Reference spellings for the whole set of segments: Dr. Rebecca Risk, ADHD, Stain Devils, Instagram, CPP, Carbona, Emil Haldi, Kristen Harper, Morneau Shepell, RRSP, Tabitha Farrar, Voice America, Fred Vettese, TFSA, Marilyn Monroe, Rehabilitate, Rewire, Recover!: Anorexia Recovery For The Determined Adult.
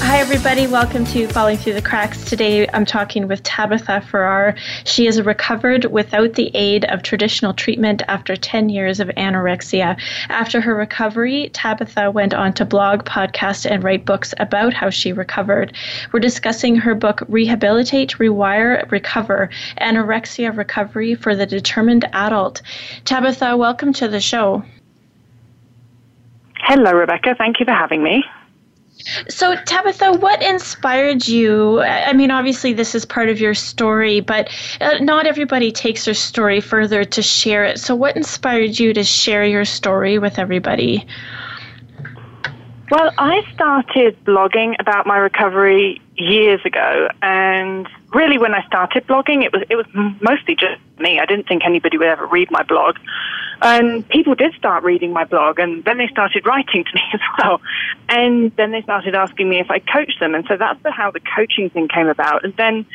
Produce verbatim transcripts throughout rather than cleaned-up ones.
Hi, everybody. Welcome to Falling Through the Cracks. Today, I'm talking with Tabitha Farrar. She is recovered without the aid of traditional treatment after ten years of anorexia. After her recovery, Tabitha went on to blog, podcast, and write books about how she recovered. We're discussing her book, Rehabilitate, Rewire, Recover! Anorexia Recovery for the Determined Adult. Tabitha, welcome to the show. Hello, Rebecca. Thank you for having me. So, Tabitha, what inspired you? I mean, obviously, this is part of your story, but not everybody takes their story further to share it. So what inspired you to share your story with everybody? Well, I started blogging about my recovery years ago, and really when I started blogging, it was it was mostly just me. I didn't think anybody would ever read my blog, and people did start reading my blog, and then they started writing to me as well, and then they started asking me if I coached them, and so that's the, how the coaching thing came about. And then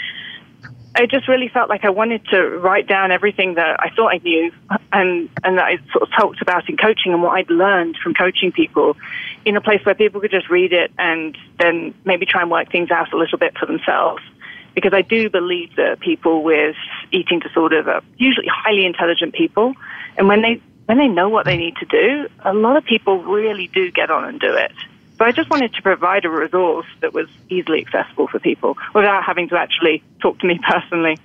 I just really felt like I wanted to write down everything that I thought I knew and, and that I sort of talked about in coaching and what I'd learned from coaching people in a place where people could just read it and then maybe try and work things out a little bit for themselves. Because I do believe that people with eating disorders are usually highly intelligent people. And when they, when they know what they need to do, a lot of people really do get on and do it. So I just wanted to provide a resource that was easily accessible for people without having to actually talk to me personally.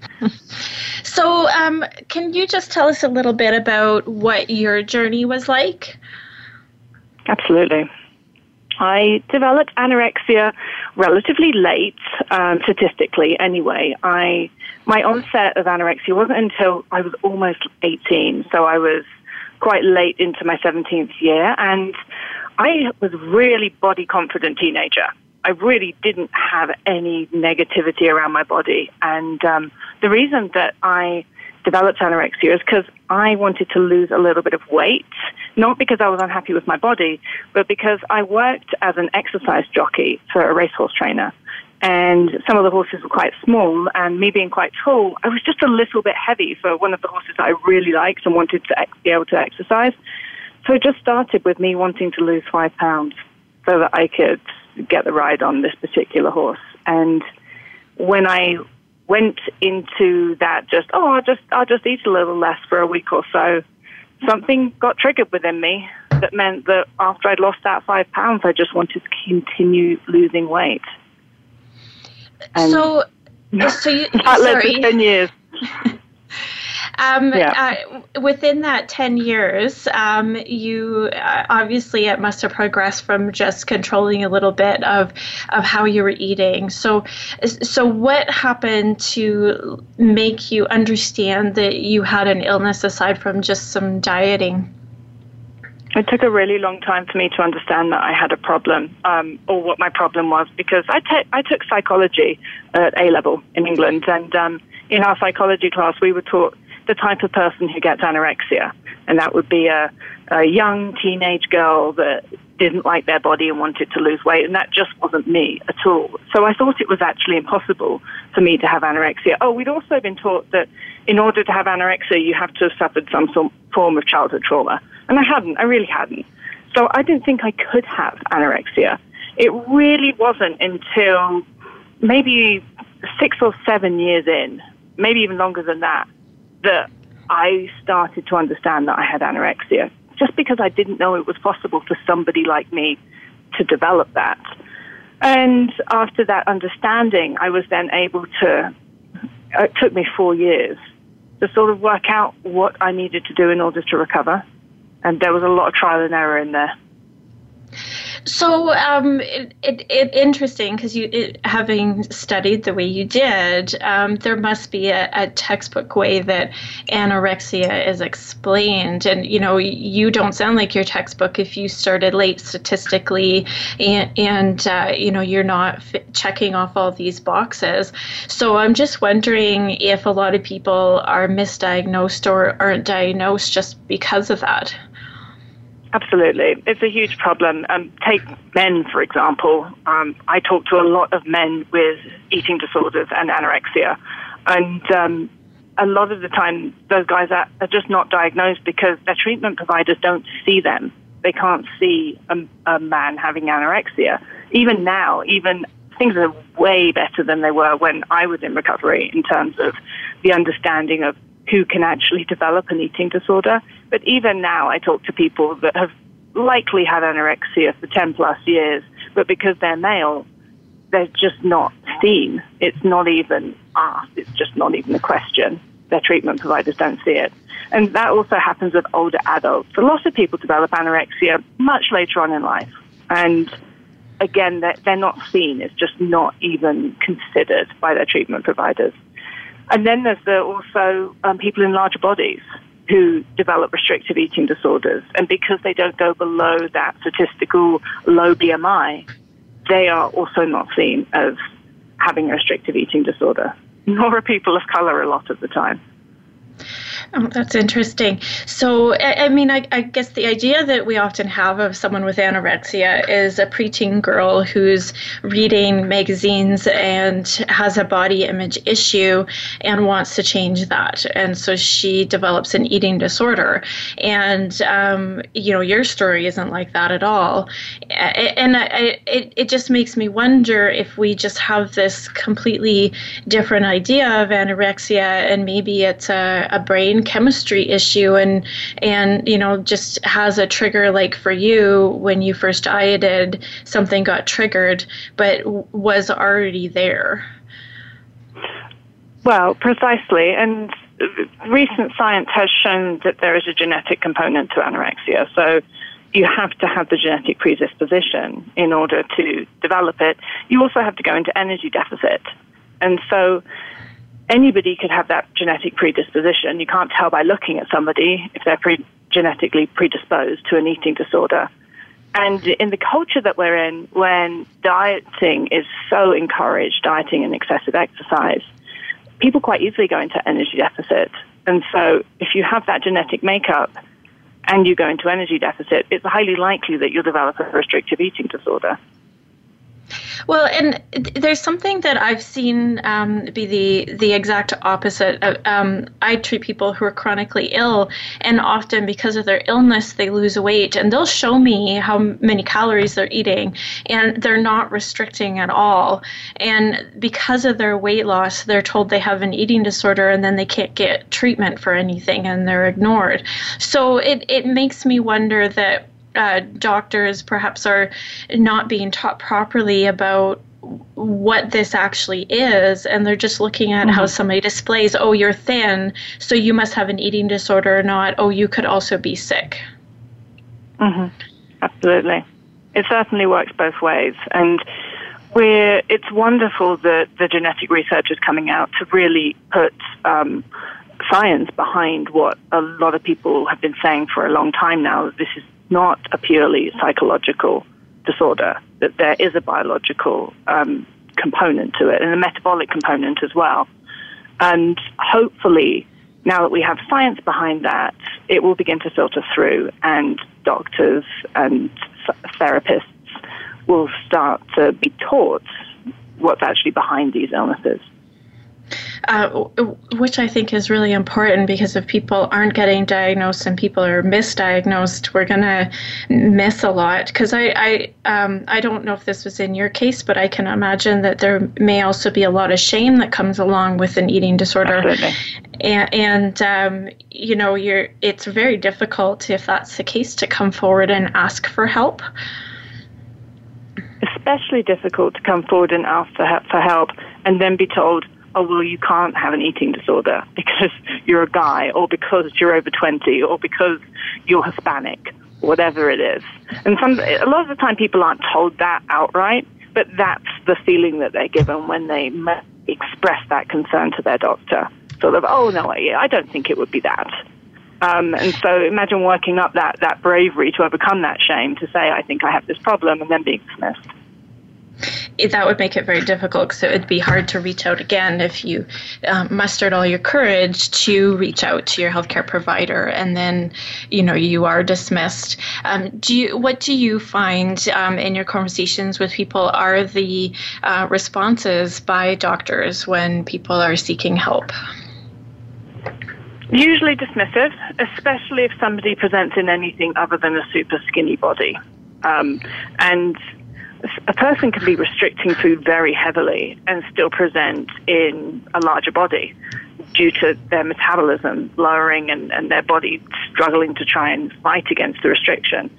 So um, can you just tell us a little bit about what your journey was like? Absolutely. I developed anorexia relatively late, um, statistically anyway. I my onset of anorexia wasn't until I was almost eighteen, so I was quite late into my seventeenth year, and I was really body confident teenager. I really didn't have any negativity around my body. And um, the reason that I developed anorexia is because I wanted to lose a little bit of weight, not because I was unhappy with my body, but because I worked as an exercise jockey for a racehorse trainer. And some of the horses were quite small, and me being quite tall, I was just a little bit heavy for one of the horses that I really liked and wanted to be able to exercise. So it just started with me wanting to lose five pounds so that I could get the ride on this particular horse. And when I went into that, just, oh, I'll just, I'll just eat a little less for a week or so, something got triggered within me that meant that after I'd lost that five pounds, I just wanted to continue losing weight. And so, so you, that led to ten years. Um, yeah. uh, within that ten years, um, you uh, obviously it must have progressed from just controlling a little bit of, of how you were eating. So, so what happened to make you understand that you had an illness aside from just some dieting? It took a really long time for me to understand that I had a problem, um, or what my problem was, because I, te- I took psychology at A-level in England, and um, in our psychology class we were taught the type of person who gets anorexia, and that would be a, a young teenage girl that didn't like their body and wanted to lose weight, and that just wasn't me at all. So I thought it was actually impossible for me to have anorexia. Oh, we'd also been taught that in order to have anorexia, you have to have suffered some sort of form of childhood trauma, and I hadn't. I really hadn't. So I didn't think I could have anorexia. It really wasn't until maybe six or seven years in, maybe even longer than that, that I started to understand that I had anorexia, just because I didn't know it was possible for somebody like me to develop that. And after that understanding, I was then able to, it took me four years to sort of work out what I needed to do in order to recover. And there was a lot of trial and error in there. So um, it, it, it interesting because you, it, having studied the way you did, um, there must be a, a textbook way that anorexia is explained. And you know, you don't sound like your textbook if you started late statistically, and, and uh, you know, you're not f- checking off all these boxes. So I'm just wondering if a lot of people are misdiagnosed or aren't diagnosed just because of that. Absolutely. It's a huge problem. Um, take men, for example. Um, I talk to a lot of men with eating disorders and anorexia. And um, a lot of the time, those guys are, are just not diagnosed because their treatment providers don't see them. They can't see a, a man having anorexia. Even now, even things are way better than they were when I was in recovery in terms of the understanding of who can actually develop an eating disorder. But even now, I talk to people that have likely had anorexia for ten plus years, but because they're male, they're just not seen. It's not even asked. It's just not even a question. Their treatment providers don't see it. And that also happens with older adults. A lot of people develop anorexia much later on in life. And again, they're, they're not seen. It's just not even considered by their treatment providers. And then there's the also um, people in larger bodies who develop restrictive eating disorders. And because they don't go below that statistical low B M I, they are also not seen as having a restrictive eating disorder, nor are people of color a lot of the time. Oh, that's interesting. So, I, I mean, I, I guess the idea that we often have of someone with anorexia is a preteen girl who's reading magazines and has a body image issue and wants to change that. And so she develops an eating disorder. And, um, you know, your story isn't like that at all. And I, I, it, it just makes me wonder if we just have this completely different idea of anorexia, and maybe it's a, a brain chemistry issue, and and you know, just has a trigger, like for you when you first dieted, something got triggered but was already there. Well, precisely. And recent science has shown that there is a genetic component to anorexia, so you have to have the genetic predisposition in order to develop it. You also have to go into energy deficit, and so anybody could have that genetic predisposition. You can't tell by looking at somebody if they're pre- genetically predisposed to an eating disorder. And in the culture that we're in, when dieting is so encouraged, dieting and excessive exercise, people quite easily go into energy deficit. And so if you have that genetic makeup and you go into energy deficit, it's highly likely that you'll develop a restrictive eating disorder. Well, and there's something that I've seen um, be the, the exact opposite. Um, I treat people who are chronically ill, and often because of their illness, they lose weight, and they'll show me how many calories they're eating, and they're not restricting at all. And because of their weight loss, they're told they have an eating disorder, and then they can't get treatment for anything, and they're ignored. So it, it makes me wonder that Uh, doctors perhaps are not being taught properly about what this actually is, and they're just looking at mm-hmm. how somebody displays, oh, you're thin, so you must have an eating disorder, not, oh, you could also be sick. Mm-hmm. Absolutely. It certainly works both ways, and we're, it's wonderful that the genetic research is coming out to really put um, science behind what a lot of people have been saying for a long time now, that this is not a purely psychological disorder, that there is a biological um, component to it and a metabolic component as well. And hopefully, now that we have science behind that, it will begin to filter through, and doctors and therapists will start to be taught what's actually behind these illnesses. Uh, which I think is really important, because if people aren't getting diagnosed and people are misdiagnosed, we're going to miss a lot. Because I, I, um, I don't know if this was in your case, but I can imagine that there may also be a lot of shame that comes along with an eating disorder. Absolutely. And, and um, you know, you're, it's very difficult, if that's the case, to come forward and ask for help. Especially difficult to come forward and ask for, for help and then be told, oh, well, you can't have an eating disorder because you're a guy, or because you're over twenty, or because you're Hispanic, whatever it is. And some, a lot of the time people aren't told that outright, but that's the feeling that they're given when they express that concern to their doctor. Sort of, oh, no, I don't think it would be that. Um, and so imagine working up that, that bravery to overcome that shame, to say, I think I have this problem, and then being dismissed. That would make it very difficult, because it would be hard to reach out again if you um, mustered all your courage to reach out to your healthcare provider, and then, you know, you are dismissed. Um, do you? What do you find um, in your conversations with people are the uh, responses by doctors when people are seeking help? Usually dismissive, especially if somebody presents in anything other than a super skinny body, um, and. A person can be restricting food very heavily and still present in a larger body due to their metabolism lowering and, and their body struggling to try and fight against the restriction.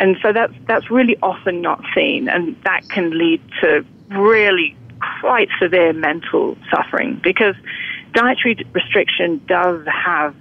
And so that's, that's really often not seen, and that can lead to really quite severe mental suffering, because dietary restriction does have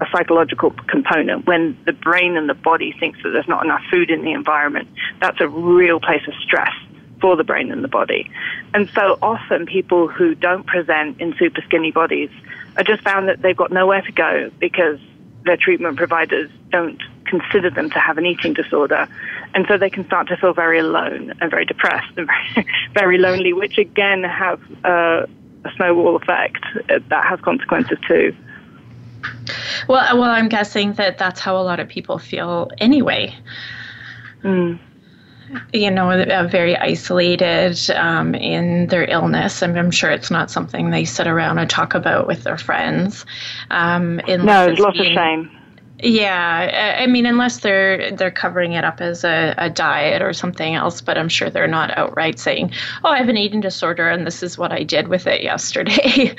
a psychological component. When the brain and the body thinks that there's not enough food in the environment, that's a real place of stress for the brain and the body. And so often people who don't present in super skinny bodies are just found that they've got nowhere to go, because their treatment providers don't consider them to have an eating disorder. And so they can start to feel very alone and very depressed and very, very lonely, which again have a, a snowball effect that has consequences too. Well, well, I'm guessing that that's how a lot of people feel anyway. Mm. You know, very isolated um, in their illness. I mean, I'm sure it's not something they sit around and talk about with their friends. Um, no, there's lots of shame. Yeah, I mean, unless they're they're covering it up as a, a diet or something else, but I'm sure they're not outright saying, "Oh, I have an eating disorder, and this is what I did with it yesterday."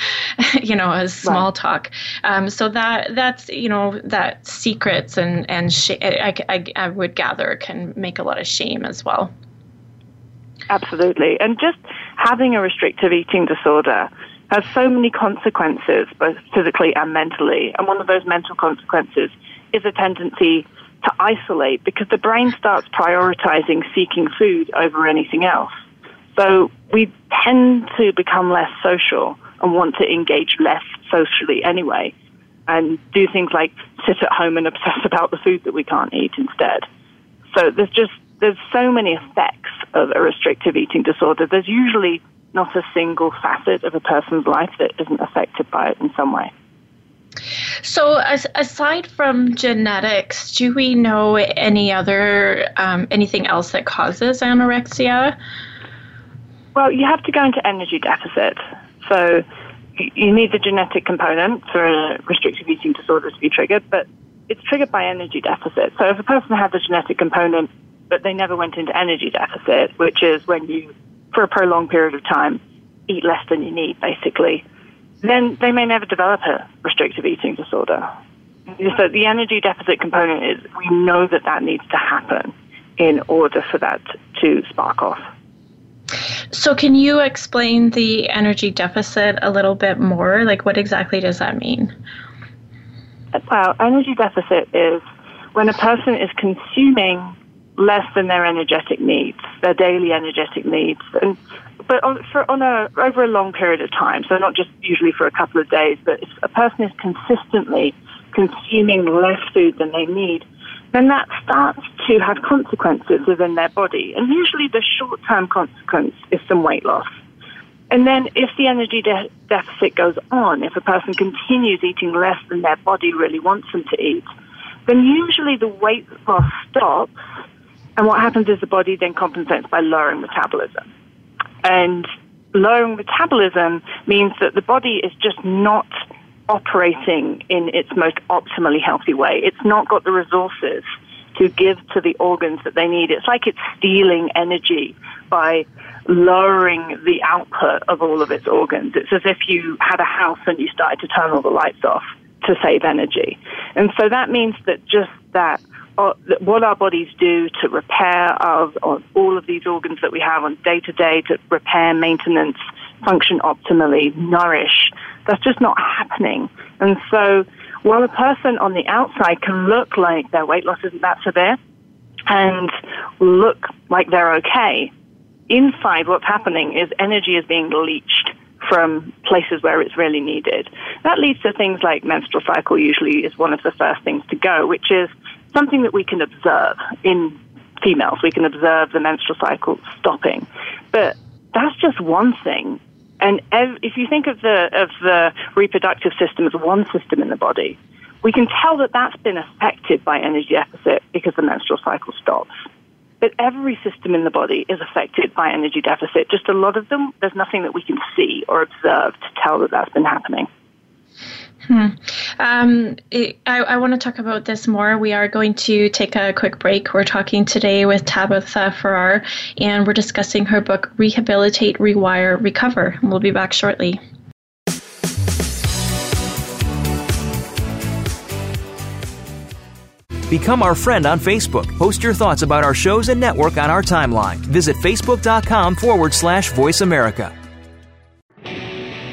You know, as small right. talk. Um, so that that's you know that secrets and and sh- I, I I would gather can make a lot of shame as well. Absolutely, and just having a restrictive eating disorder has so many consequences, both physically and mentally. And one of those mental consequences is a tendency to isolate, because the brain starts prioritizing seeking food over anything else. So we tend to become less social and want to engage less socially anyway, and do things like sit at home and obsess about the food that we can't eat instead. So there's just, there's so many effects of a restrictive eating disorder. There's usually not a single facet of a person's life that isn't affected by it in some way. So as, aside from genetics, do we know any other, um, anything else that causes anorexia? Well, you have to go into energy deficit. So you need the genetic component for a restrictive eating disorder to be triggered, but it's triggered by energy deficit. So if a person had the genetic component, but they never went into energy deficit, which is when you, for a prolonged period of time, eat less than you need, basically, then they may never develop a restrictive eating disorder. So the energy deficit component is, we know that that needs to happen in order for that to spark off. So can you explain the energy deficit a little bit more? Like, what exactly does that mean? Well, energy deficit is when a person is consuming less than their energetic needs, their daily energetic needs, and but on, for, on a over a long period of time. So not just usually for a couple of days, but if a person is consistently consuming less food than they need, then that starts to have consequences within their body. And usually the short-term consequence is some weight loss. And then if the energy de- deficit goes on, if a person continues eating less than their body really wants them to eat, then usually the weight loss stops. And what happens is the body then compensates by lowering metabolism. And lowering metabolism means that the body is just not operating in its most optimally healthy way. It's not got the resources to give to the organs that they need. It's like it's stealing energy by lowering the output of all of its organs. It's as if you had a house and you started to turn all the lights off to save energy. And so that means that just that what our bodies do to repair our, or all of these organs that we have on day-to-day to repair, maintenance, function optimally, nourish, that's just not happening. And so while a person on the outside can look like their weight loss isn't that severe, and look like they're okay. Inside, what's happening is energy is being leached from places where it's really needed. That leads to things like menstrual cycle usually is one of the first things to go, which is something that we can observe in females. We can observe the menstrual cycle stopping. But that's just one thing. And if you think of the of the reproductive system as one system in the body, we can tell that that's been affected by energy deficit because the menstrual cycle stops. But every system in the body is affected by energy deficit. Just a lot of them, there's nothing that we can see or observe to tell that that's been happening. Hmm. Um, I, I want to talk about this more. We are going to take a quick break. We're talking today with Tabitha Farrar, and we're discussing her book, Rehabilitate, Rewire, Recover. And we'll be back shortly. Become our friend on Facebook. Post your thoughts about our shows and network on our timeline. Visit facebook.com forward slash Voice America.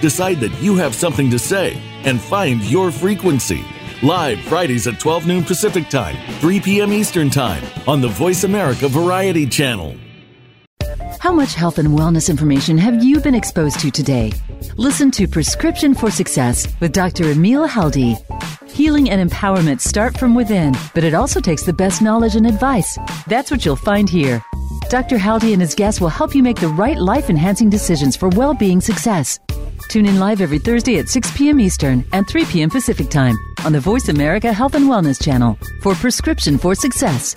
decide that you have something to say, and find your frequency. Live Fridays at twelve noon Pacific Time, three p.m. Eastern Time on the Voice America Variety Channel. How much health and wellness information have you been exposed to today? Listen to Prescription for Success with Doctor Emil Haldi. Healing and empowerment start from within, but it also takes the best knowledge and advice. That's what you'll find here. Doctor Haldi and his guests will help you make the right life-enhancing decisions for well-being success. Tune in live every Thursday at six p.m. Eastern and three p.m. Pacific Time on the Voice America Health and Wellness Channel for Prescription for Success.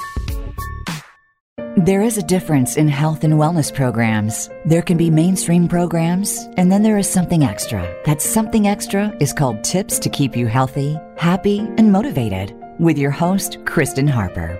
There is a difference in health and wellness programs. There can be mainstream programs, and then there is something extra. That something extra is called tips to keep you healthy, happy, and motivated with your host, Kristen Harper.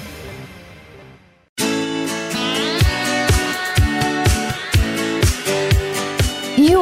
You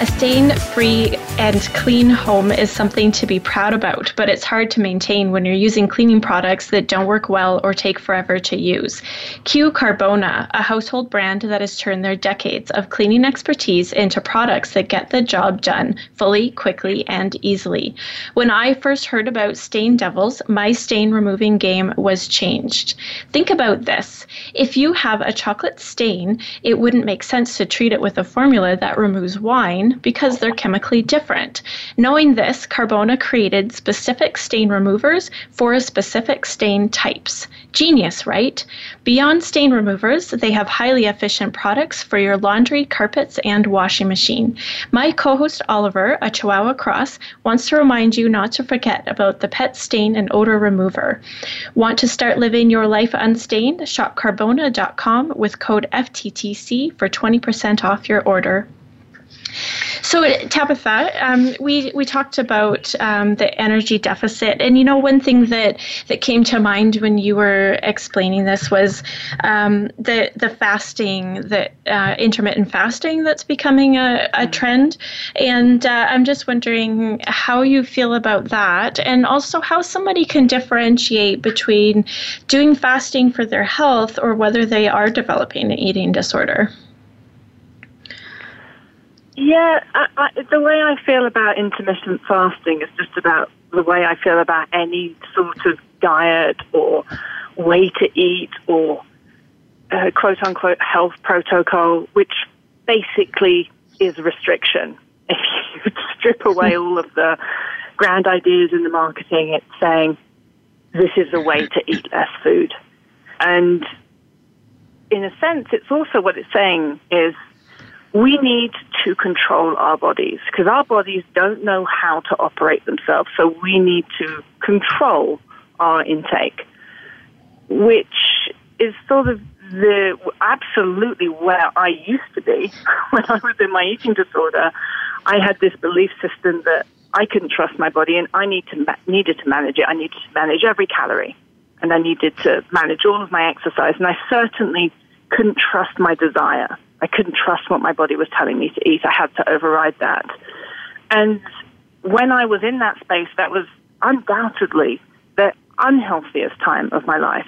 A stain-free and clean home is something to be proud about, but it's hard to maintain when you're using cleaning products that don't work well or take forever to use. Cue Carbona, a household brand that has turned their decades of cleaning expertise into products that get the job done fully, quickly, and easily. When I first heard about Stain Devils, my stain-removing game was changed. Think about this. If you have a chocolate stain, it wouldn't make sense to treat it with a formula that removes wine, because they're chemically different. Knowing this, Carbona created specific stain removers for specific stain types. Genius, right? Beyond stain removers, they have highly efficient products for your laundry, carpets, and washing machine. My co-host Oliver, a Chihuahua cross, wants to remind you not to forget about the pet stain and odor remover. Want to start living your life unstained? Shop Carbona dot com with code F T T C for twenty percent off your order. So Tabitha, um, we, we talked about um, the energy deficit. And, you know, one thing that, that came to mind when you were explaining this was um, the, the fasting, the uh, intermittent fasting that's becoming a, a trend. And uh, I'm just wondering how you feel about that, and also how somebody can differentiate between doing fasting for their health or whether they are developing an eating disorder. Yeah, I, I, the way I feel about intermittent fasting is just about the way I feel about any sort of diet or way to eat or uh, quote-unquote health protocol, which basically is restriction. If you strip away all of the grand ideas in the marketing, it's saying this is a way to eat less food. And in a sense, it's also what it's saying is, we need to control our bodies because our bodies don't know how to operate themselves. So we need to control our intake, which is sort of the absolutely where I used to be when I was in my eating disorder. I had this belief system that I couldn't trust my body, and I need to ma- needed to manage it. I needed to manage every calorie, and I needed to manage all of my exercise. And I certainly couldn't trust my desire. I couldn't trust what my body was telling me to eat. I had to override that. And when I was in that space, that was undoubtedly the unhealthiest time of my life.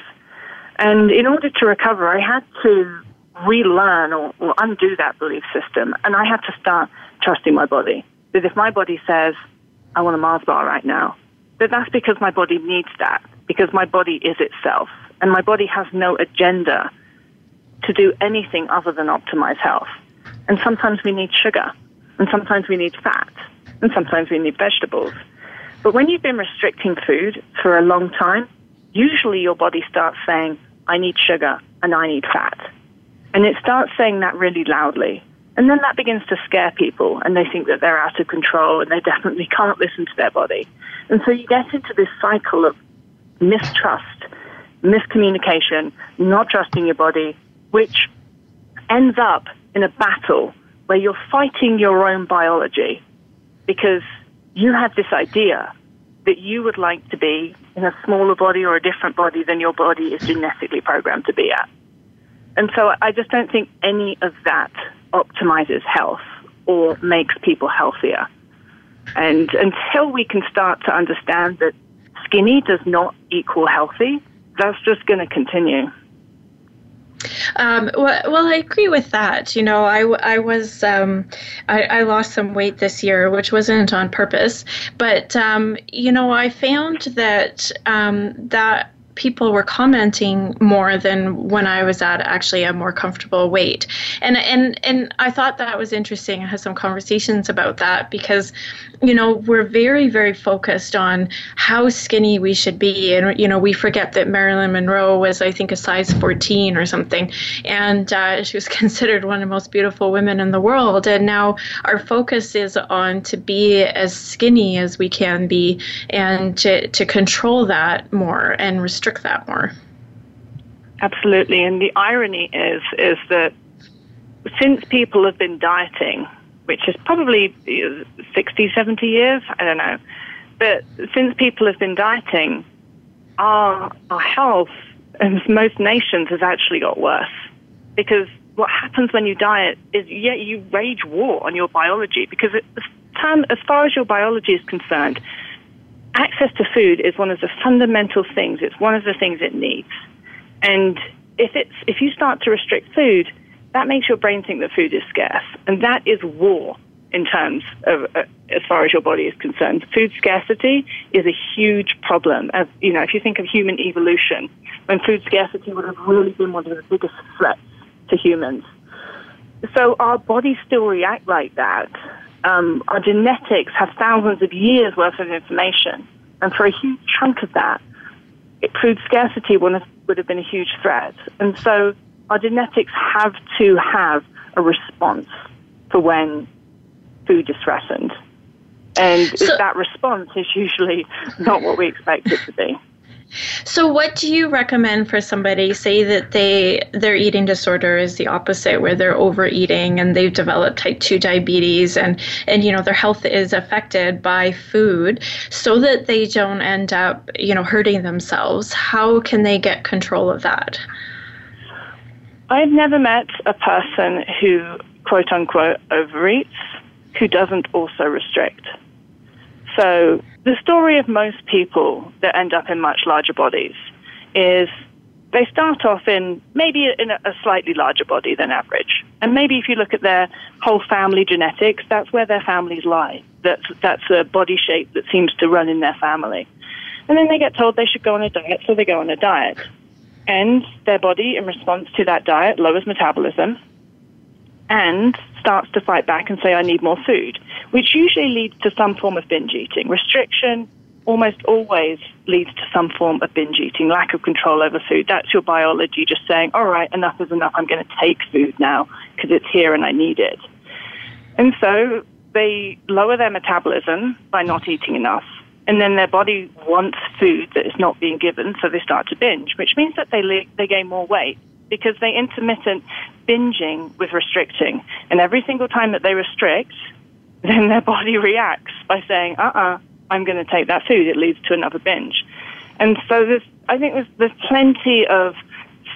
And in order to recover, I had to relearn or, or undo that belief system. And I had to start trusting my body. That if my body says, I want a Mars bar right now, that that's because my body needs that, because my body is itself. And my body has no agenda to do anything other than optimize health. And sometimes we need sugar, and sometimes we need fat, and sometimes we need vegetables. But when you've been restricting food for a long time, usually your body starts saying, I need sugar, and I need fat. And it starts saying that really loudly. And then that begins to scare people, and they think that they're out of control, and they definitely can't listen to their body. And so you get into this cycle of mistrust, miscommunication, not trusting your body, which ends up in a battle where you're fighting your own biology because you had this idea that you would like to be in a smaller body or a different body than your body is genetically programmed to be at. And so I just don't think any of that optimizes health or makes people healthier. And until we can start to understand that skinny does not equal healthy, that's just going to continue. Um, well, well, I agree with that. You know, I, I was, um, I, I lost some weight this year, which wasn't on purpose. But, um, you know, I found that um, that people were commenting more than when I was at actually a more comfortable weight. And, and, and I thought that was interesting. I had some conversations about that because, you know, we're very, very focused on how skinny we should be. And, you know, we forget that Marilyn Monroe was, I think, a size fourteen or something. And uh, she was considered one of the most beautiful women in the world. And now our focus is on to be as skinny as we can be and to, to control that more and restrict that more. Absolutely. And the irony is is that since people have been dieting, which is probably sixty, seventy years, I don't know, but since people have been dieting, our, our health in most nations has actually got worse. Because what happens when you diet is yeah, you wage war on your biology, because it, as far as your biology is concerned, access to food is one of the fundamental things. It's one of the things it needs. And if it's if you start to restrict food, that makes your brain think that food is scarce. And that is war in terms of uh, as far as your body is concerned. Food scarcity is a huge problem. As, you know, if you think of human evolution, when food scarcity would have really been one of the biggest threats to humans. So our bodies still react like that. Um, our genetics have thousands of years' worth of information, and for a huge chunk of that, it, food scarcity would have, would have been a huge threat. And so our genetics have to have a response for when food is threatened, and so, that response is usually not what we expect it to be. So what do you recommend for somebody, say that they their eating disorder is the opposite, where they're overeating and they've developed type two diabetes and, and you know, their health is affected by food, so that they don't end up, you know, hurting themselves? How can they get control of that? I've never met a person who, quote unquote, overeats who doesn't also restrict. So the story of most people that end up in much larger bodies is they start off in maybe in a slightly larger body than average. And maybe if you look at their whole family genetics, that's where their families lie. That's, that's a body shape that seems to run in their family. And then they get told they should go on a diet, so they go on a diet. And their body, in response to that diet, lowers metabolism and starts to fight back and say, I need more food, which usually leads to some form of binge eating. Restriction almost always leads to some form of binge eating, lack of control over food. That's your biology just saying, all right, enough is enough. I'm going to take food now because it's here and I need it. And so they lower their metabolism by not eating enough. And then their body wants food that is not being given, so they start to binge, which means that they le- they gain more weight, because they intermittent binging with restricting. And every single time that they restrict, then their body reacts by saying, uh-uh, I'm going to take that food. It leads to another binge. And so there's, I think there's, there's plenty of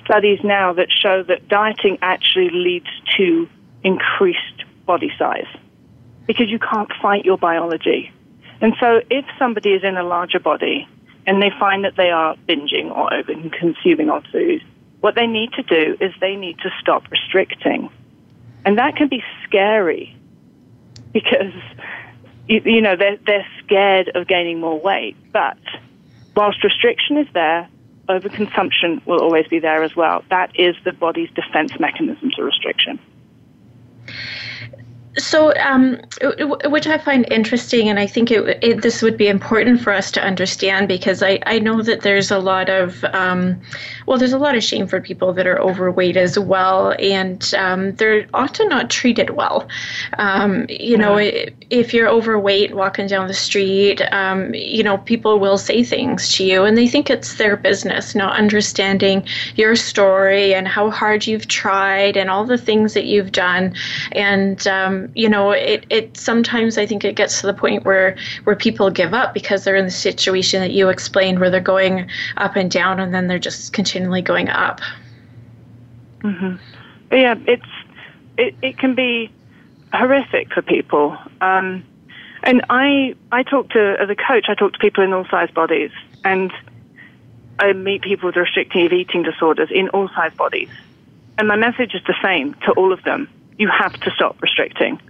studies now that show that dieting actually leads to increased body size, because you can't fight your biology. And so if somebody is in a larger body and they find that they are binging or over-consuming on food, what they need to do is they need to stop restricting. And that can be scary, because, you, you know, they're, they're scared of gaining more weight. But whilst restriction is there, overconsumption will always be there as well. That is the body's defense mechanism to restriction. So, um, which I find interesting, and I think it, it, this would be important for us to understand, because I, I know that there's a lot of, um, well, there's a lot of shame for people that are overweight as well, and um, they're often not treated well. Um, you know, if you're overweight walking down the street, um, you know, people will say things to you, and they think it's their business, not understanding your story and how hard you've tried and all the things that you've done, and um you know, it, it sometimes I think it gets to the point where, where people give up because they're in the situation that you explained, where they're going up and down, and then they're just continually going up. Mm-hmm. Yeah, it's it, it can be horrific for people. Um, and I I talk to, as a coach, I talk to people in all size bodies, and I meet people with restrictive eating disorders in all size bodies. And my message is the same to all of them. You have to stop restricting,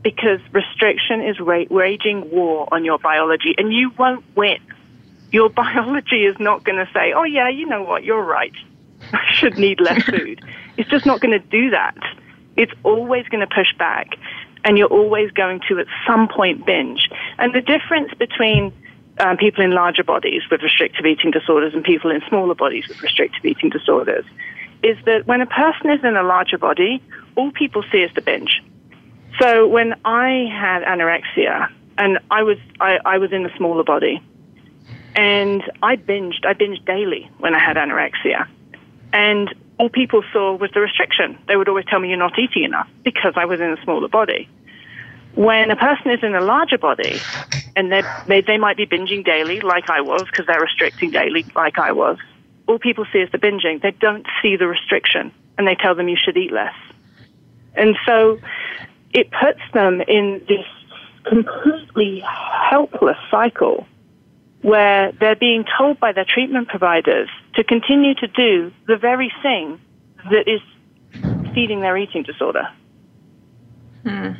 because restriction is ra- waging war on your biology, and you won't win. Your biology is not going to say, oh, yeah, you know what, you're right. I should need less food. It's just not going to do that. It's always going to push back, and you're always going to, at some point, binge. And the difference between um, people in larger bodies with restrictive eating disorders and people in smaller bodies with restrictive eating disorders is that when a person is in a larger body, all people see is the binge. So when I had anorexia, and I was I, I was in a smaller body, and I binged. I binged daily when I had anorexia. And all people saw was the restriction. They would always tell me, you're not eating enough, because I was in a smaller body. When a person is in a larger body, and they, they might be binging daily like I was, because they're restricting daily like I was, all people see is the binging. They don't see the restriction, and they tell them you should eat less. And so it puts them in this completely helpless cycle where they're being told by their treatment providers to continue to do the very thing that is feeding their eating disorder. Hmm.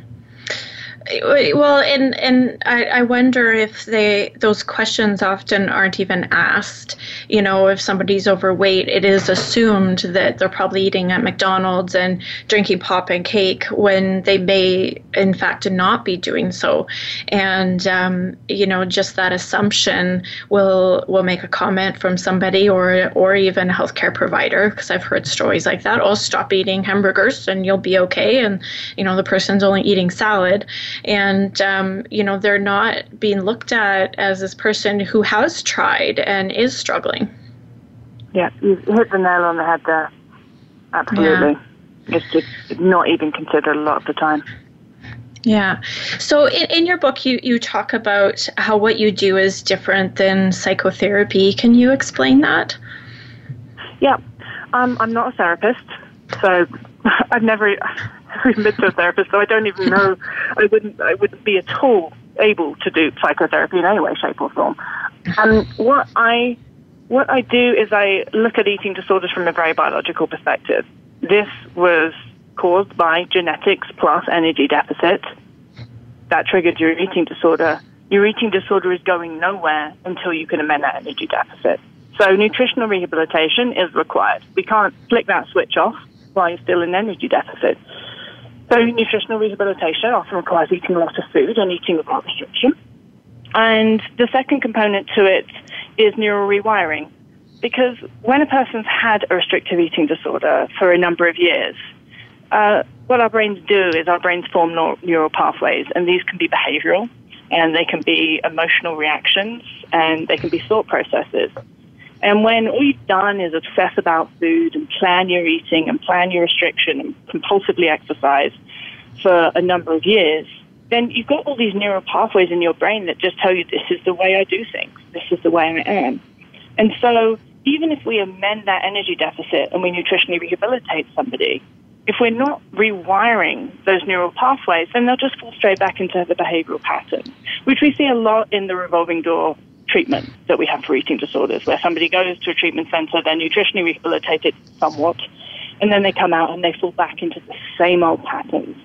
Well, and and I, I wonder if they those questions often aren't even asked. You know, if somebody's overweight, it is assumed that they're probably eating at McDonald's and drinking pop and cake, when they may, in fact, not be doing so. And um, you know, just that assumption will will make a comment from somebody, or or even a healthcare provider, because I've heard stories like that. Oh, stop eating hamburgers and you'll be okay. And you know, the person's only eating salad. And, um, you know, they're not being looked at as this person who has tried and is struggling. Yeah, you've hit the nail on the head there. Absolutely. Yeah. It's just not even considered a lot of the time. Yeah. So in, in your book, you, you talk about how what you do is different than psychotherapy. Can you explain that? Yeah. Um, I'm not a therapist, so I've never, never been to a therapist, so I don't even know. I wouldn't I wouldn't be at all able to do psychotherapy in any way, shape, or form. And what I what I do is I look at eating disorders from a very biological perspective. This was caused by genetics plus energy deficit. That triggered your eating disorder. Your eating disorder is going nowhere until you can amend that energy deficit. So nutritional rehabilitation is required. We can't flick that switch off while you're still in energy deficit. So nutritional rehabilitation often requires eating a lot of food and eating without restriction. And the second component to it is neural rewiring. Because when a person's had a restrictive eating disorder for a number of years, uh, what our brains do is our brains form neural pathways, and these can be behavioral, and they can be emotional reactions, and they can be thought processes. And when all you've done is obsess about food and plan your eating and plan your restriction and compulsively exercise for a number of years, then you've got all these neural pathways in your brain that just tell you this is the way I do things, this is the way I am. And so even if we amend that energy deficit and we nutritionally rehabilitate somebody, if we're not rewiring those neural pathways, then they'll just fall straight back into the behavioral pattern, which we see a lot in the revolving door treatment that we have for eating disorders, where somebody goes to a treatment center, they're nutritionally rehabilitated somewhat, and then they come out and they fall back into the same old patterns.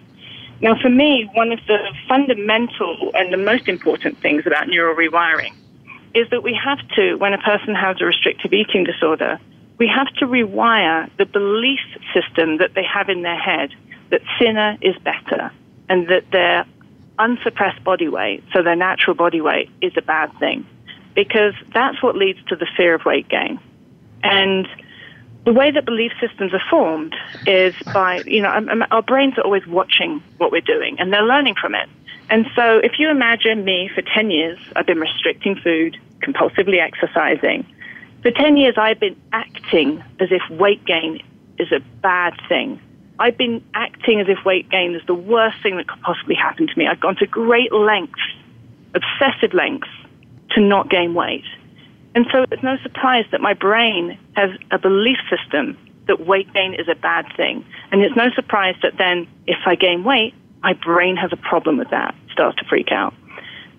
Now, for me, one of the fundamental and the most important things about neural rewiring is that we have to, when a person has a restrictive eating disorder, we have to rewire the belief system that they have in their head that thinner is better and that their unsuppressed body weight, so their natural body weight, is a bad thing. Because that's what leads to the fear of weight gain. And the way that belief systems are formed is by, you know, our brains are always watching what we're doing and they're learning from it. And so if you imagine me for ten years, I've been restricting food, compulsively exercising. For ten years, I've been acting as if weight gain is a bad thing. I've been acting as if weight gain is the worst thing that could possibly happen to me. I've gone to great lengths, obsessive lengths, to not gain weight. And so it's no surprise that my brain has a belief system that weight gain is a bad thing. And it's no surprise that then if I gain weight, my brain has a problem with that, starts to freak out.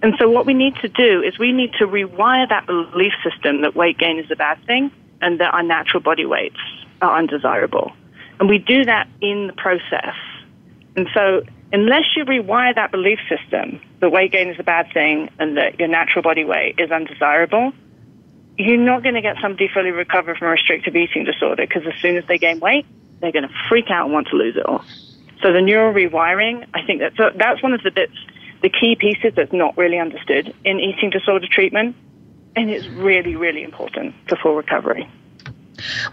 And so what we need to do is we need to rewire that belief system that weight gain is a bad thing and that our natural body weights are undesirable. And we do that in the process. And so unless you rewire that belief system that weight gain is a bad thing and that your natural body weight is undesirable, you're not going to get somebody fully recovered from a restrictive eating disorder, because as soon as they gain weight, they're going to freak out and want to lose it all. So the neural rewiring, I think that's, a, that's one of the bits, the key pieces that's not really understood in eating disorder treatment, and it's really, really important for full recovery.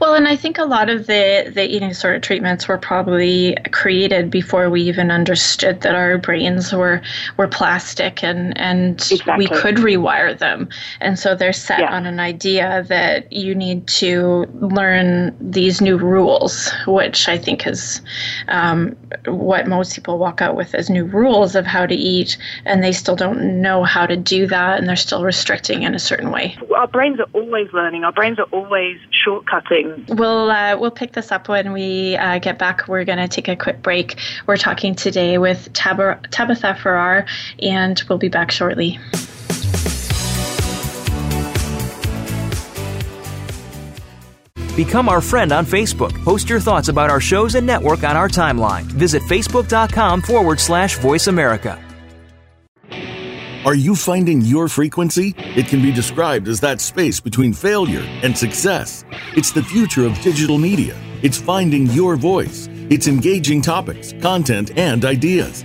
Well, and I think a lot of the, the eating disorder treatments were probably created before we even understood that our brains were were plastic and, and exactly. We could rewire them. And so they're set yeah. on an idea that you need to learn these new rules, which I think is um, what most people walk out with as new rules of how to eat, and they still don't know how to do that, and they're still restricting in a certain way. Our brains are always learning. Our brains are always shortcutting. We'll uh, we'll pick this up when we uh, get back. We're going to take a quick break. We're talking today with Tab- Tabitha Farrar, and we'll be back shortly. Become our friend on Facebook. Post your thoughts about our shows and network on our timeline. Visit facebook.com forward slash Voice America. Are you finding your frequency? It can be described as that space between failure and success. It's the future of digital media. It's finding your voice. It's engaging topics, content, and ideas.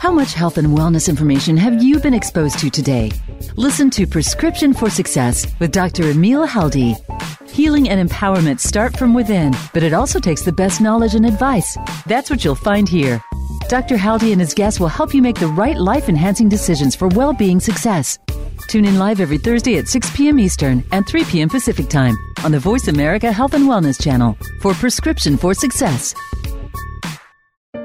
How much health and wellness information have you been exposed to today? Listen to Prescription for Success with Doctor Emil Haldi. Healing and empowerment start from within, but it also takes the best knowledge and advice. That's what you'll find here. Doctor Haldi and his guests will help you make the right life-enhancing decisions for well-being success. Tune in live every Thursday at six p.m. Eastern and three p.m. Pacific Time on the Voice America Health and Wellness Channel for Prescription for Success.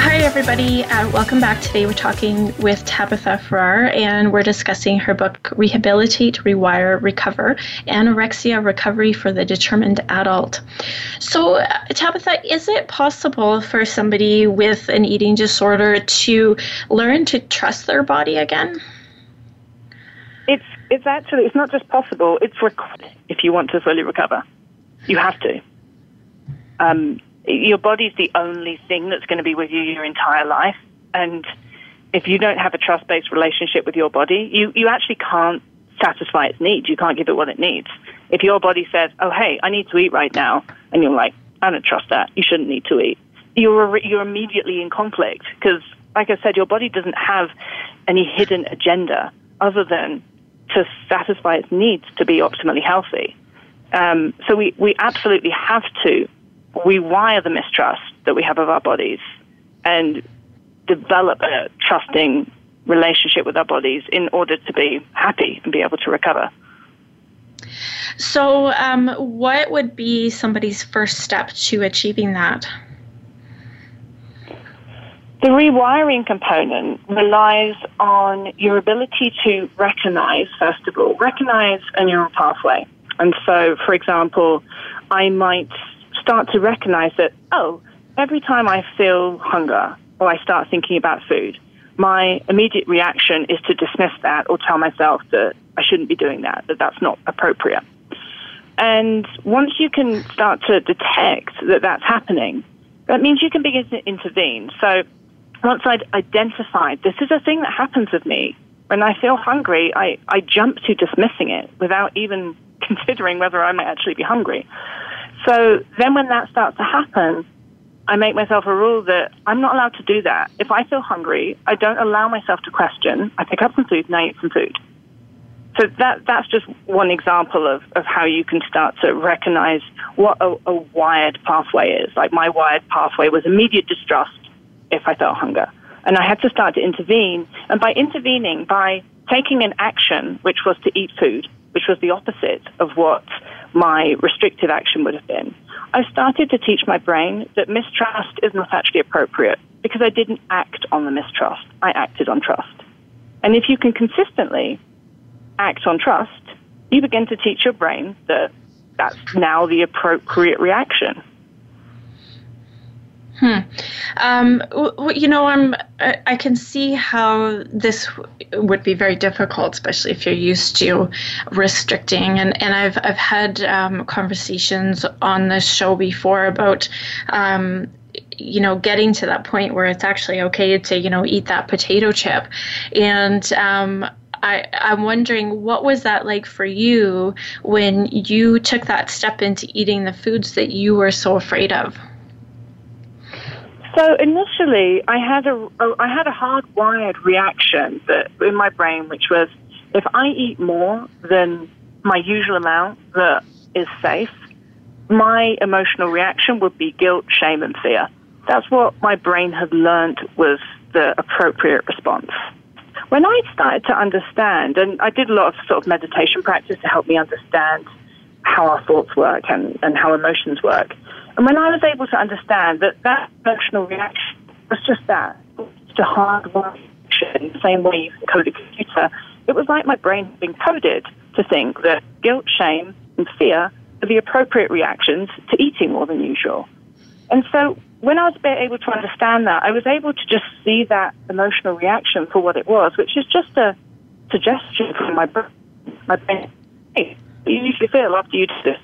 Hi, everybody. Uh, welcome back. Today we're talking with Tabitha Farrar, and we're discussing her book, Rehabilitate, Rewire, Recover! Anorexia Recovery for the Determined Adult. So, uh, Tabitha, is it possible for somebody with an eating disorder to learn to trust their body again? It's it's actually, it's not just possible, it's required if you want to fully recover. You have to. Um Your body's the only thing that's going to be with you your entire life. And if you don't have a trust-based relationship with your body, you, you actually can't satisfy its needs. You can't give it what it needs. If your body says, oh, hey, I need to eat right now, and you're like, I don't trust that. You shouldn't need to eat. You're, you're immediately in conflict because, like I said, your body doesn't have any hidden agenda other than to satisfy its needs to be optimally healthy. Um, so we, we absolutely have to rewire the mistrust that we have of our bodies and develop a trusting relationship with our bodies in order to be happy and be able to recover. So um, what would be somebody's first step to achieving that? The rewiring component relies on your ability to recognize, first of all, recognize a neural pathway. And so, for example, I might start to recognize that, oh, every time I feel hunger or I start thinking about food, my immediate reaction is to dismiss that or tell myself that I shouldn't be doing that, that that's not appropriate. And once you can start to detect that that's happening, that means you can begin to intervene. So once I'd identified, this is a thing that happens with me. When I feel hungry, I, I jump to dismissing it without even considering whether I might actually be hungry. So then when that starts to happen, I make myself a rule that I'm not allowed to do that. If I feel hungry, I don't allow myself to question. I pick up some food and I eat some food. So that that's just one example of, of how you can start to recognize what a, a wired pathway is. Like my wired pathway was immediate distrust if I felt hunger. And I had to start to intervene. And by intervening, by taking an action, which was to eat food, which was the opposite of what my restrictive action would have been, I started to teach my brain that mistrust is not actually appropriate because I didn't act on the mistrust. I acted on trust. And if you can consistently act on trust, you begin to teach your brain that that's now the appropriate reaction. Hmm. Um, w- you know, I'm, I, I can see how this w- would be very difficult, especially if you're used to restricting. And, and I've I've had um, conversations on this show before about, um, you know, getting to that point where it's actually okay to, you know, eat that potato chip. And um, I, I'm wondering, what was that like for you when you took that step into eating the foods that you were so afraid of? So initially, I had a, a I had a hardwired reaction that, in my brain, which was, if I eat more than my usual amount that is safe, my emotional reaction would be guilt, shame, and fear. That's what my brain had learned was the appropriate response. When I started to understand, and I did a lot of sort of meditation practice to help me understand how our thoughts work and, and how emotions work. And when I was able to understand that that emotional reaction was just that, just a hardwired reaction, the same way you can code a computer, it was like my brain had been coded to think that guilt, shame, and fear are the appropriate reactions to eating more than usual. And so when I was able to understand that, I was able to just see that emotional reaction for what it was, which is just a suggestion from my brain. My brain, hey, you usually feel after you do this.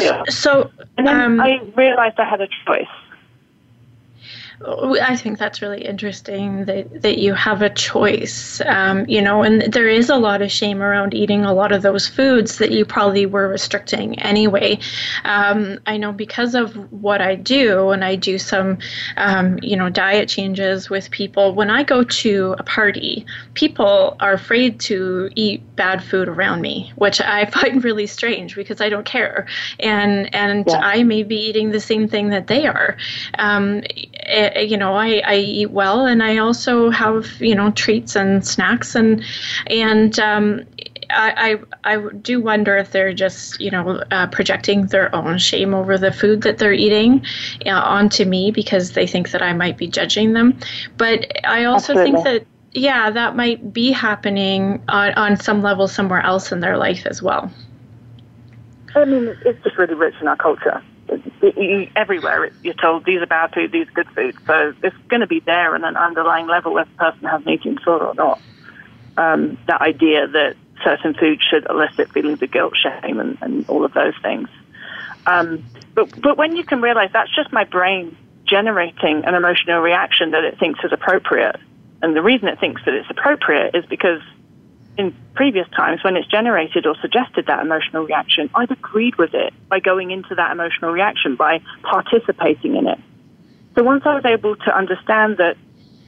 Yeah. So and then um, I realized I had a choice. I think that's really interesting that, that you have a choice, um, you know, and there is a lot of shame around eating a lot of those foods that you probably were restricting anyway. Um, I know because of what I do, and I do some, um, you know, diet changes with people, when I go to a party, people are afraid to eat bad food around me, which I find really strange because I don't care. And, and yeah. I may be eating the same thing that they are. Um, and You know, I, I eat well, and I also have, you know, treats and snacks, and and um, I, I I do wonder if they're just, you know, uh, projecting their own shame over the food that they're eating uh, onto me because they think that I might be judging them. But I also Absolutely. think that, yeah, that might be happening on, on some level somewhere else in their life as well. I mean, it's just really rich in our culture. Everywhere you're told these are bad food, these are good food. So it's going to be there on an underlying level whether the person has an eating disorder or not. Um, that idea that certain food should elicit feelings of guilt, shame, and, and all of those things. Um, but, but when you can realize that's just my brain generating an emotional reaction that it thinks is appropriate. And the reason it thinks that it's appropriate is because in previous times, when it's generated or suggested that emotional reaction, I've agreed with it by going into that emotional reaction, by participating in it. So once I was able to understand that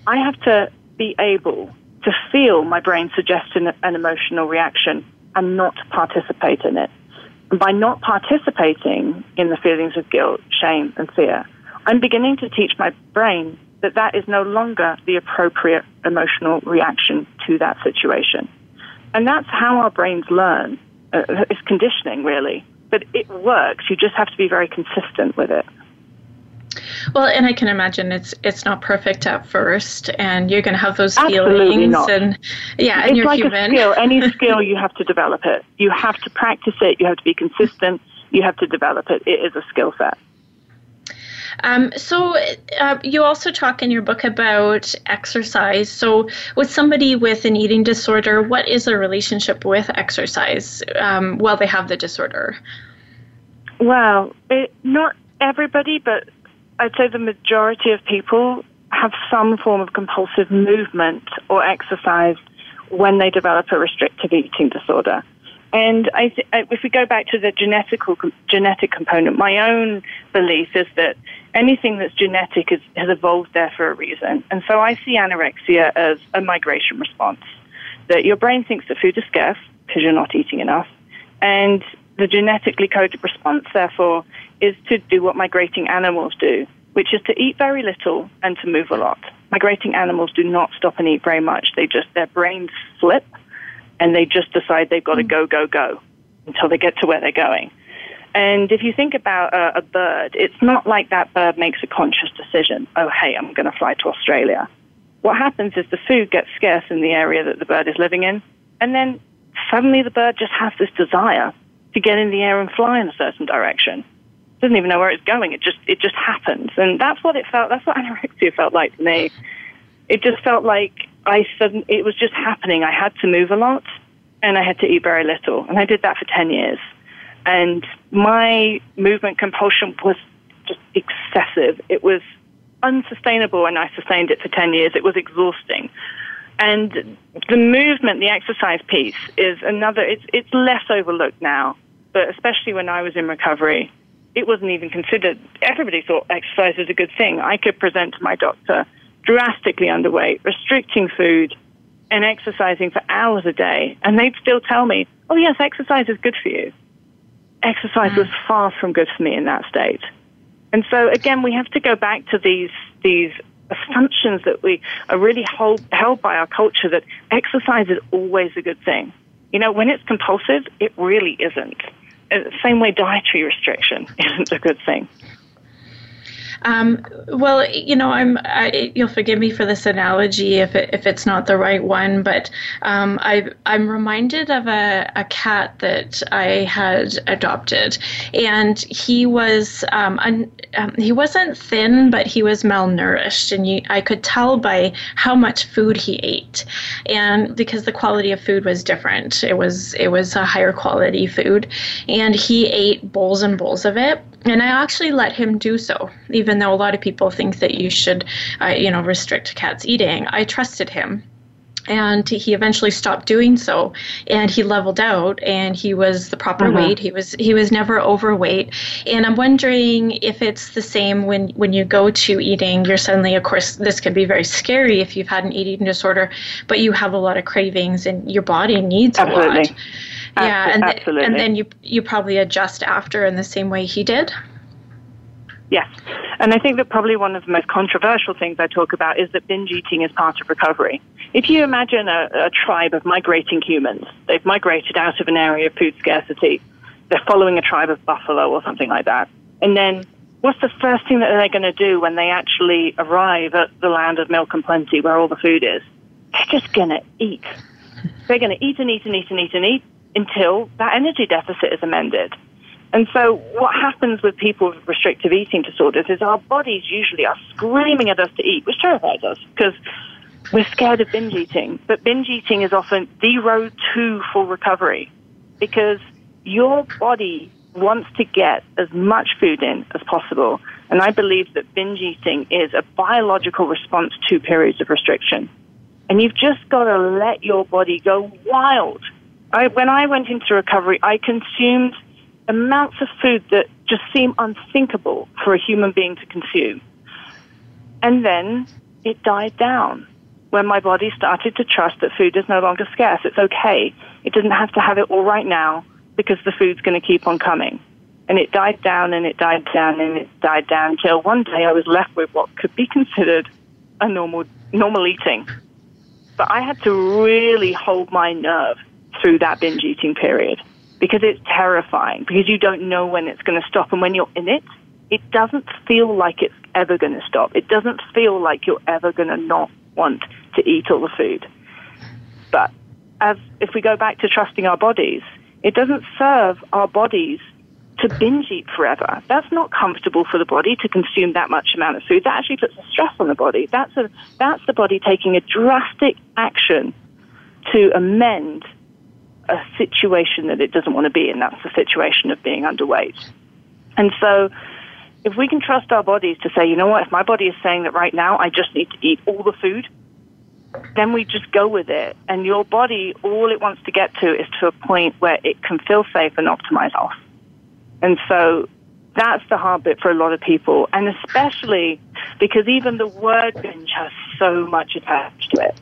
I have to be able to feel my brain suggesting an emotional reaction and not participate in it. And by not participating in the feelings of guilt, shame, and fear, I'm beginning to teach my brain that that is no longer the appropriate emotional reaction to that situation. And that's how our brains learn. Uh, it's conditioning, really. But it works. You just have to be very consistent with it. Well, and I can imagine it's it's not perfect at first, and you're going to have those Absolutely feelings. Not. And yeah, and it's you're like human. A skill. Any skill, you have to develop it. You have to practice it. You have to be consistent. You have to develop it. It is a skill set. Um, so uh, you also talk in your book about exercise. So with somebody with an eating disorder, what is their relationship with exercise um, while they have the disorder? Well, it, not everybody, but I'd say the majority of people have some form of compulsive movement or exercise when they develop a restrictive eating disorder. And I th- if we go back to the genetical, genetic component, my own belief is that anything that's genetic is, has evolved there for a reason. And so I see anorexia as a migration response, that your brain thinks that food is scarce because you're not eating enough. And the genetically coded response, therefore, is to do what migrating animals do, which is to eat very little and to move a lot. Migrating animals do not stop and eat very much. They just, their brains flip. And they just decide they've got to go, go, go until they get to where they're going. And if you think about a, a bird, it's not like that bird makes a conscious decision, oh, hey, I'm going to fly to Australia. What happens is the food gets scarce in the area that the bird is living in, and then suddenly the bird just has this desire to get in the air and fly in a certain direction. doesn't even know where it's going. It just it just happens, and that's what it felt. That's what anorexia felt like to me. It just felt like I suddenly it was just happening. I had to move a lot, and I had to eat very little, and I did that for ten years. And my movement compulsion was just excessive. It was unsustainable, and I sustained it for ten years. It was exhausting. And the movement, the exercise piece, is another. It's it's less overlooked now, but especially when I was in recovery, it wasn't even considered. Everybody thought exercise was a good thing. I could present to my doctor drastically underweight, restricting food, and exercising for hours a day, and they'd still tell me, "Oh yes, exercise is good for you." Exercise was far from good for me in that state. And so again, we have to go back to these these. assumptions that we are really hold, held by our culture that exercise is always a good thing. You know, when it's compulsive, it really isn't. The same way dietary restriction isn't a good thing. Um, well, you know, I'm. I, you'll forgive me for this analogy if it, if it's not the right one, but um, I, I'm reminded of a, a cat that I had adopted, and he was um, un, um, he wasn't thin, but he was malnourished, and you, I could tell by how much food he ate, and because the quality of food was different, it was it was a higher quality food, and he ate bowls and bowls of it. And I actually let him do so, even though a lot of people think that you should, uh, you know, restrict cats' eating. I trusted him. And he eventually stopped doing so, and he leveled out, and he was the proper uh-huh. weight. He was he was never overweight. And I'm wondering if it's the same when, when you go to eating. You're suddenly, of course, this can be very scary if you've had an eating disorder, but you have a lot of cravings, and your body needs Absolutely. a lot. Yeah, and, th- and then you you probably adjust after in the same way he did. Yes, and I think that probably one of the most controversial things I talk about is that binge eating is part of recovery. If you imagine a, a tribe of migrating humans, they've migrated out of an area of food scarcity, they're following a tribe of buffalo or something like that, and then what's the first thing that they're going to do when they actually arrive at the land of milk and plenty where all the food is? They're just going to eat. They're going to eat and eat and eat and eat and eat until that energy deficit is amended. And so what happens with people with restrictive eating disorders is our bodies usually are screaming at us to eat, which terrifies us because we're scared of binge eating. But binge eating is often the road to full recovery because your body wants to get as much food in as possible. And I believe that binge eating is a biological response to periods of restriction. And you've just got to let your body go wild. I, when I went into recovery, I consumed amounts of food that just seem unthinkable for a human being to consume. And then it died down when my body started to trust that food is no longer scarce. It's okay. It doesn't have to have it all right now because the food's going to keep on coming. And it died down and it died down and it died down until one day I was left with what could be considered a normal, normal eating. But I had to really hold my nerve through that binge eating period because it's terrifying, because you don't know when it's going to stop. And when you're in it, it doesn't feel like it's ever going to stop. It doesn't feel like you're ever going to not want to eat all the food. But as if we go back to trusting our bodies, it doesn't serve our bodies to binge eat forever. That's not comfortable for the body to consume that much amount of food. That actually puts a stress on the body. That's a, that's the body taking a drastic action to amend a situation that it doesn't want to be in. That's the situation of being underweight. And so if we can trust our bodies to say, you know what, if my body is saying that right now I just need to eat all the food, then we just go with it. And your body, all it wants to get to is to a point where it can feel safe and optimize off. And so that's the hard bit for a lot of people, and especially because even the word binge has so much attached to it.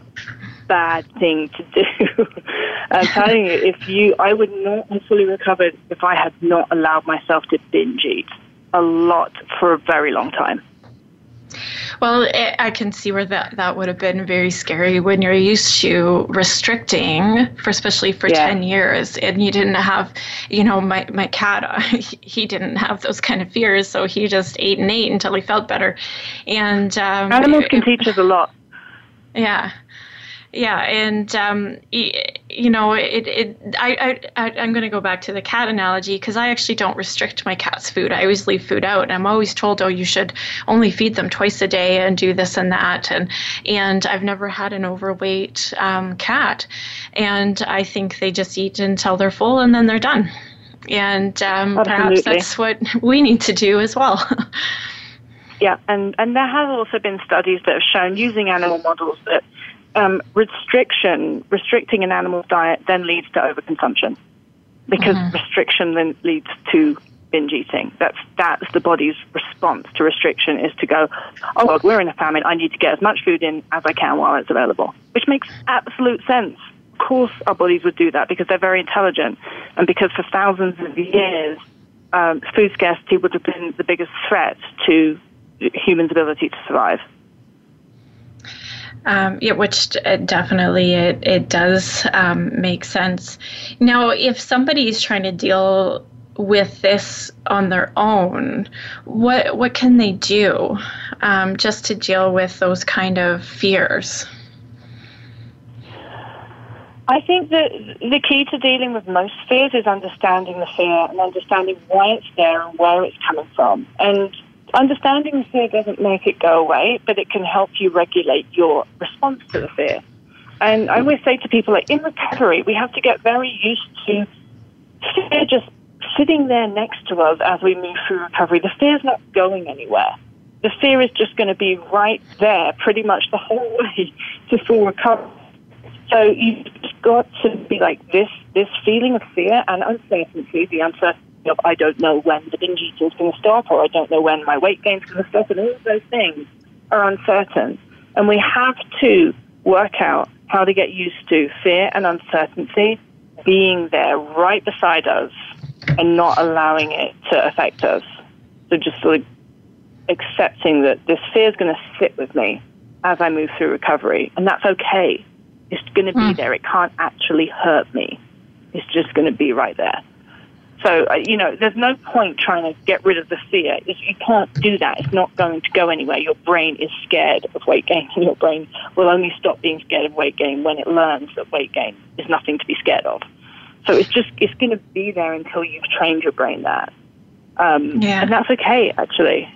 Bad thing to do. I'm telling you, if you, I would not have fully recovered if I had not allowed myself to binge eat a lot for a very long time. Well, I can see where that, that would have been very scary when you're used to restricting, for especially for yeah. ten years, and you didn't have, you know, my, my cat, he didn't have those kind of fears, so he just ate and ate until he felt better. And um, animals can it, teach us a lot. Yeah. Yeah, and um, you know, it. it I, I, I'm going to go back to the cat analogy because I actually don't restrict my cat's food. I always leave food out. I'm always told, oh, you should only feed them twice a day and do this and that. And and I've never had an overweight um, cat. And I think they just eat until they're full and then they're done. And um, perhaps that's what we need to do as well. Yeah, and, and there have also been studies that have shown using animal models that um, restriction, restricting an animal's diet then leads to overconsumption because mm-hmm. restriction then leads to binge eating. That's that's the body's response to restriction is to go, oh, well, we're in a famine, I need to get as much food in as I can while it's available, which makes absolute sense. Of course our bodies would do that because they're very intelligent and because for thousands of years um, food scarcity would have been the biggest threat to humans' ability to survive. Um, yeah, which definitely it, it does um, make sense. Now, if somebody is trying to deal with this on their own, what what can they do um, just to deal with those kind of fears? I think that the key to dealing with most fears is understanding the fear and understanding why it's there and where it's coming from. And understanding the fear doesn't make it go away, but it can help you regulate your response to the fear. And I always say to people, like, in recovery, we have to get very used to fear just sitting there next to us as we move through recovery. The fear's not going anywhere. The fear is just going to be right there pretty much the whole way to full recovery. So you've got to be like this, this feeling of fear and uncertainty, the uncertainty of I don't know when the binge eating is going to stop or I don't know when my weight gain is going to stop, and all of those things are uncertain. And we have to work out how to get used to fear and uncertainty being there right beside us and not allowing it to affect us. So just sort of accepting that this fear is going to sit with me as I move through recovery, and that's okay. It's going to be there. It can't actually hurt me. It's just going to be right there. So, you know, there's no point trying to get rid of the fear. You can't do that. It's not going to go anywhere. Your brain is scared of weight gain, and your brain will only stop being scared of weight gain when it learns that weight gain is nothing to be scared of. So it's just, it's going to be there until you've trained your brain that. Um, yeah. And that's okay, actually.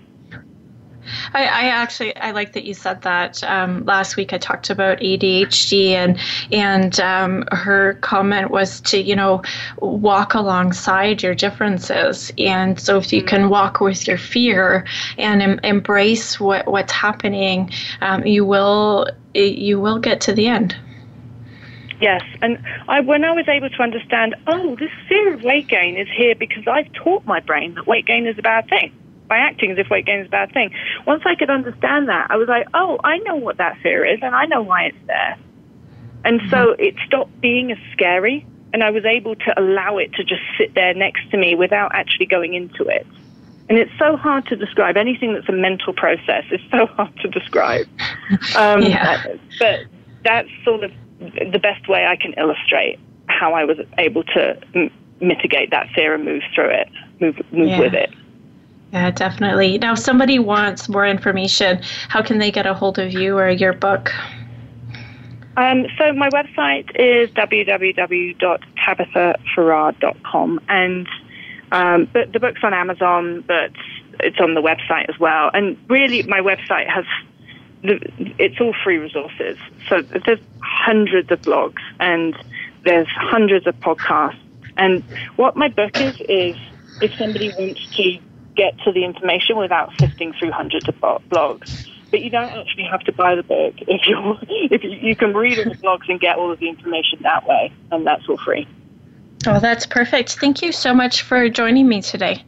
I, I actually, I like that you said that. Um, last week I talked about A D H D and, and um, her comment was to, you know, walk alongside your differences. And so if you can walk with your fear and em- embrace what, what's happening, um, you will, you will get to the end. Yes, and I, when I was able to understand, oh, this fear of weight gain is here because I've taught my brain that weight gain is a bad thing, by acting as if weight gain is a bad thing. Once I could understand that, I was like, oh, I know what that fear is, and I know why it's there. And so it stopped being as scary, and I was able to allow it to just sit there next to me without actually going into it. And it's so hard to describe. Anything that's a mental process is so hard to describe. Um, yeah. But that's sort of the best way I can illustrate how I was able to m- mitigate that fear and move through it, move, move yeah. with it. Yeah, definitely. Now, if somebody wants more information, how can they get a hold of you or your book? Um, so my website is w w w dot tabitha farrar dot com, and um, but the book's on Amazon, but it's on the website as well. And really, my website has the, it's all free resources. So there's hundreds of blogs, and there's hundreds of podcasts. And what my book is is if somebody wants to get to the information without sifting through hundreds of blogs. But you don't actually have to buy the book. If you if you, you can read all the blogs and get all of the information that way, and that's all free. Oh, that's perfect. Thank you so much for joining me today.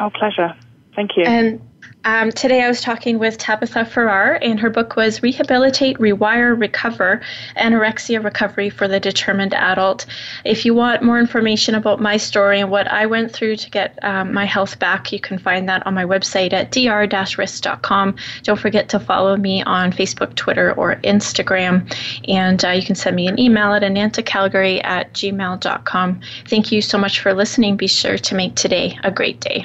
Oh, pleasure. Thank you. And um, today I was talking with Tabitha Farrar, and her book was Rehabilitate, Rewire, Recover! Anorexia Recovery for the Determined Adult. If you want more information about my story and what I went through to get um, my health back, you can find that on my website at d r dash risk dot com. Don't forget to follow me on Facebook, Twitter, or Instagram. And uh, you can send me an email at anantacalgary at gmail dot com. Thank you so much for listening. Be sure to make today a great day.